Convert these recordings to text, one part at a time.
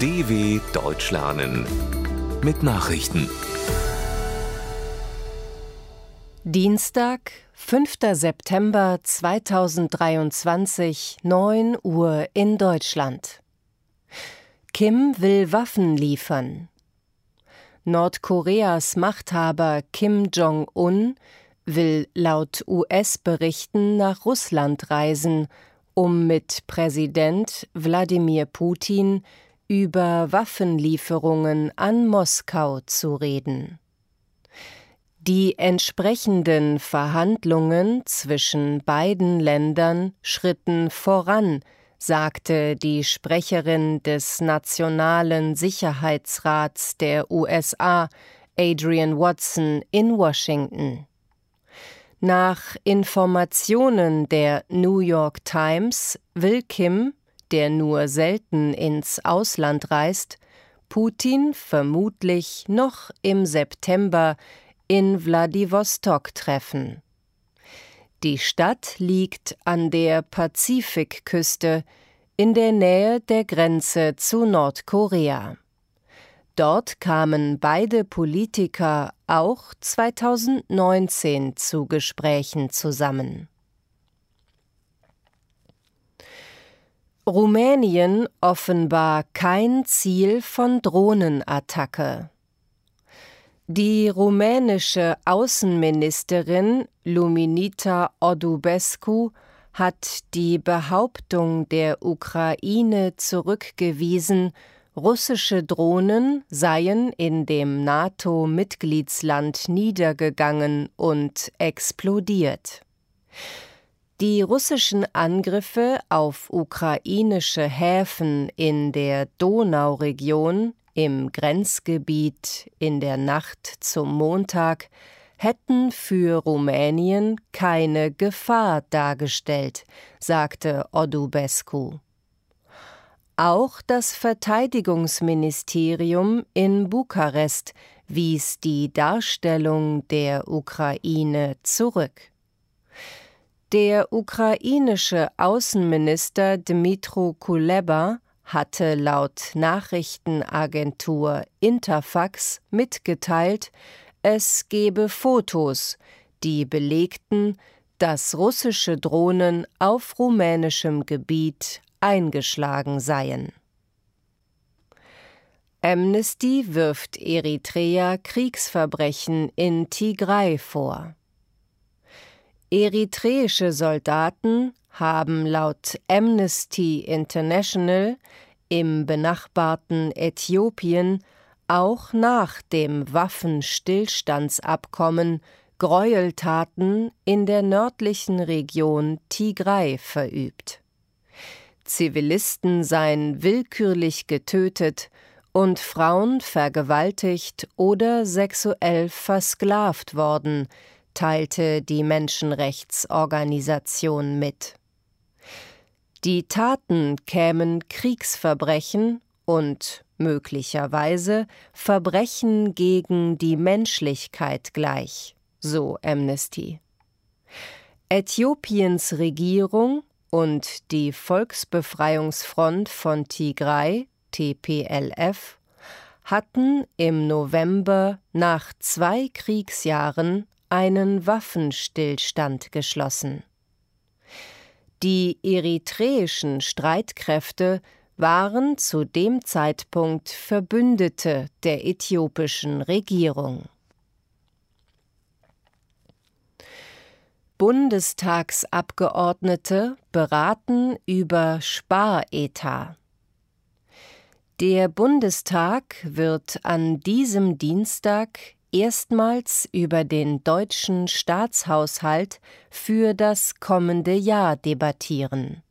DW Deutsch lernen mit Nachrichten. Dienstag, 5. September 2023, 9 Uhr in Deutschland. Kim will Waffen liefern. Nordkoreas Machthaber Kim Jong-un will laut US-Berichten nach Russland reisen, um mit Präsident Wladimir Putin über Waffenlieferungen an Moskau zu reden. Die entsprechenden Verhandlungen zwischen beiden Ländern schritten voran, sagte die Sprecherin des Nationalen Sicherheitsrats der USA, Adrian Watson, in Washington. Nach Informationen der New York Times will Kim, der nur selten ins Ausland reist, Putin vermutlich noch im September in Vladivostok treffen. Die Stadt liegt an der Pazifikküste in der Nähe der Grenze zu Nordkorea. Dort kamen beide Politiker auch 2019 zu Gesprächen zusammen. Rumänien offenbar kein Ziel von Drohnenattacke. Die rumänische Außenministerin Luminita Odobescu hat die Behauptung der Ukraine zurückgewiesen, russische Drohnen seien in dem NATO-Mitgliedsland niedergegangen und explodiert. Die russischen Angriffe auf ukrainische Häfen in der Donauregion im Grenzgebiet in der Nacht zum Montag hätten für Rumänien keine Gefahr dargestellt, sagte Odobescu. Auch das Verteidigungsministerium in Bukarest wies die Darstellung der Ukraine zurück. Der ukrainische Außenminister Dmytro Kuleba hatte laut Nachrichtenagentur Interfax mitgeteilt, es gebe Fotos, die belegten, dass russische Drohnen auf rumänischem Gebiet eingeschlagen seien. Amnesty wirft Eritrea Kriegsverbrechen in Tigray vor. Eritreische Soldaten haben laut Amnesty International im benachbarten Äthiopien auch nach dem Waffenstillstandsabkommen Gräueltaten in der nördlichen Region Tigray verübt. Zivilisten seien willkürlich getötet und Frauen vergewaltigt oder sexuell versklavt worden, teilte die Menschenrechtsorganisation mit. Die Taten kämen Kriegsverbrechen und möglicherweise Verbrechen gegen die Menschlichkeit gleich, so Amnesty. Äthiopiens Regierung und die Volksbefreiungsfront von Tigray, TPLF, hatten im November nach 2 Kriegsjahren einen Waffenstillstand geschlossen. Die eritreischen Streitkräfte waren zu dem Zeitpunkt Verbündete der äthiopischen Regierung. Bundestagsabgeordnete beraten über Sparetat. Der Bundestag wird an diesem Dienstag erstmals über den deutschen Staatshaushalt für das kommende Jahr debattieren.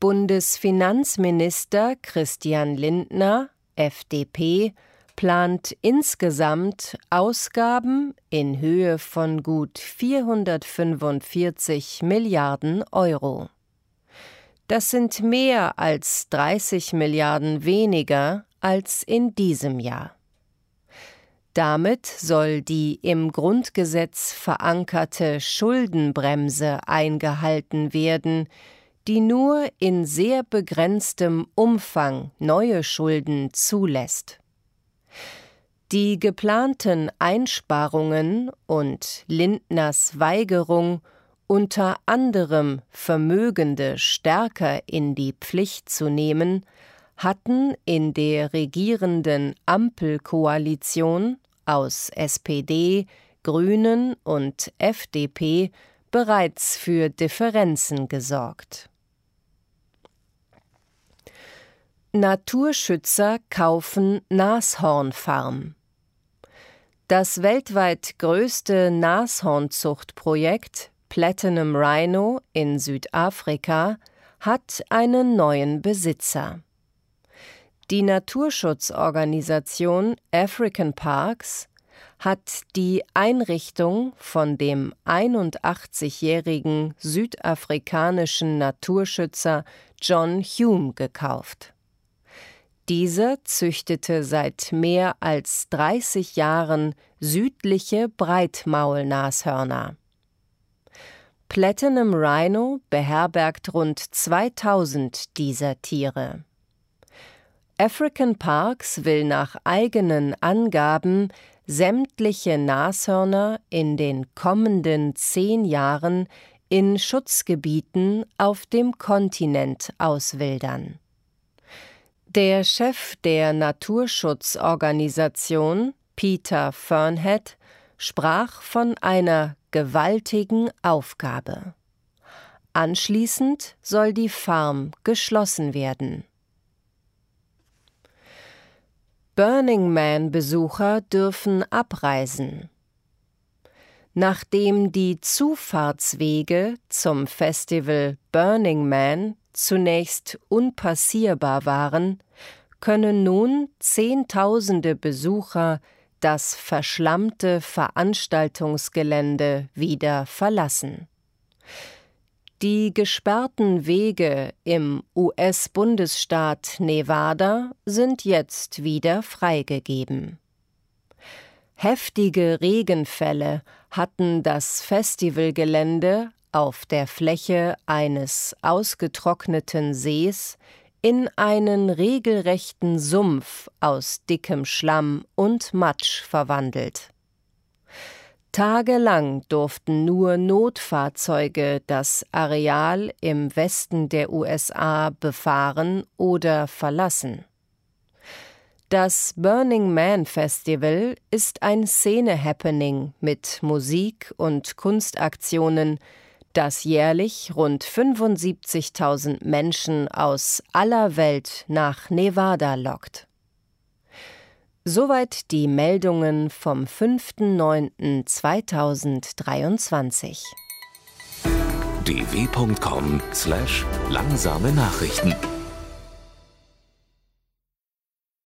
Bundesfinanzminister Christian Lindner, FDP, plant insgesamt Ausgaben in Höhe von gut 445 Milliarden Euro. Das sind mehr als 30 Milliarden weniger als in diesem Jahr. Damit soll die im Grundgesetz verankerte Schuldenbremse eingehalten werden, die nur in sehr begrenztem Umfang neue Schulden zulässt. Die geplanten Einsparungen und Lindners Weigerung, unter anderem Vermögende stärker in die Pflicht zu nehmen, hatten in der regierenden Ampelkoalition aus SPD, Grünen und FDP bereits für Differenzen gesorgt. Naturschützer kaufen Nashornfarm. Das weltweit größte Nashornzuchtprojekt Platinum Rhino in Südafrika hat einen neuen Besitzer. Die Naturschutzorganisation African Parks hat die Einrichtung von dem 81-jährigen südafrikanischen Naturschützer John Hume gekauft. Dieser züchtete seit mehr als 30 Jahren südliche Breitmaulnashörner. Platinum Rhino beherbergt rund 2000 dieser Tiere. African Parks will nach eigenen Angaben sämtliche Nashörner in den kommenden 10 Jahren in Schutzgebieten auf dem Kontinent auswildern. Der Chef der Naturschutzorganisation, Peter Fernhead, sprach von einer gewaltigen Aufgabe. Anschließend soll die Farm geschlossen werden. Burning Man-Besucher dürfen abreisen. Nachdem die Zufahrtswege zum Festival Burning Man zunächst unpassierbar waren, können nun Zehntausende Besucher das verschlammte Veranstaltungsgelände wieder verlassen. Die gesperrten Wege im US-Bundesstaat Nevada sind jetzt wieder freigegeben. Heftige Regenfälle hatten das Festivalgelände auf der Fläche eines ausgetrockneten Sees in einen regelrechten Sumpf aus dickem Schlamm und Matsch verwandelt. Tagelang durften nur Notfahrzeuge das Areal im Westen der USA befahren oder verlassen. Das Burning Man Festival ist ein Szene-Happening mit Musik und Kunstaktionen, das jährlich rund 75.000 Menschen aus aller Welt nach Nevada lockt. Soweit die Meldungen vom 5.9.2023. dw.com/langsame Nachrichten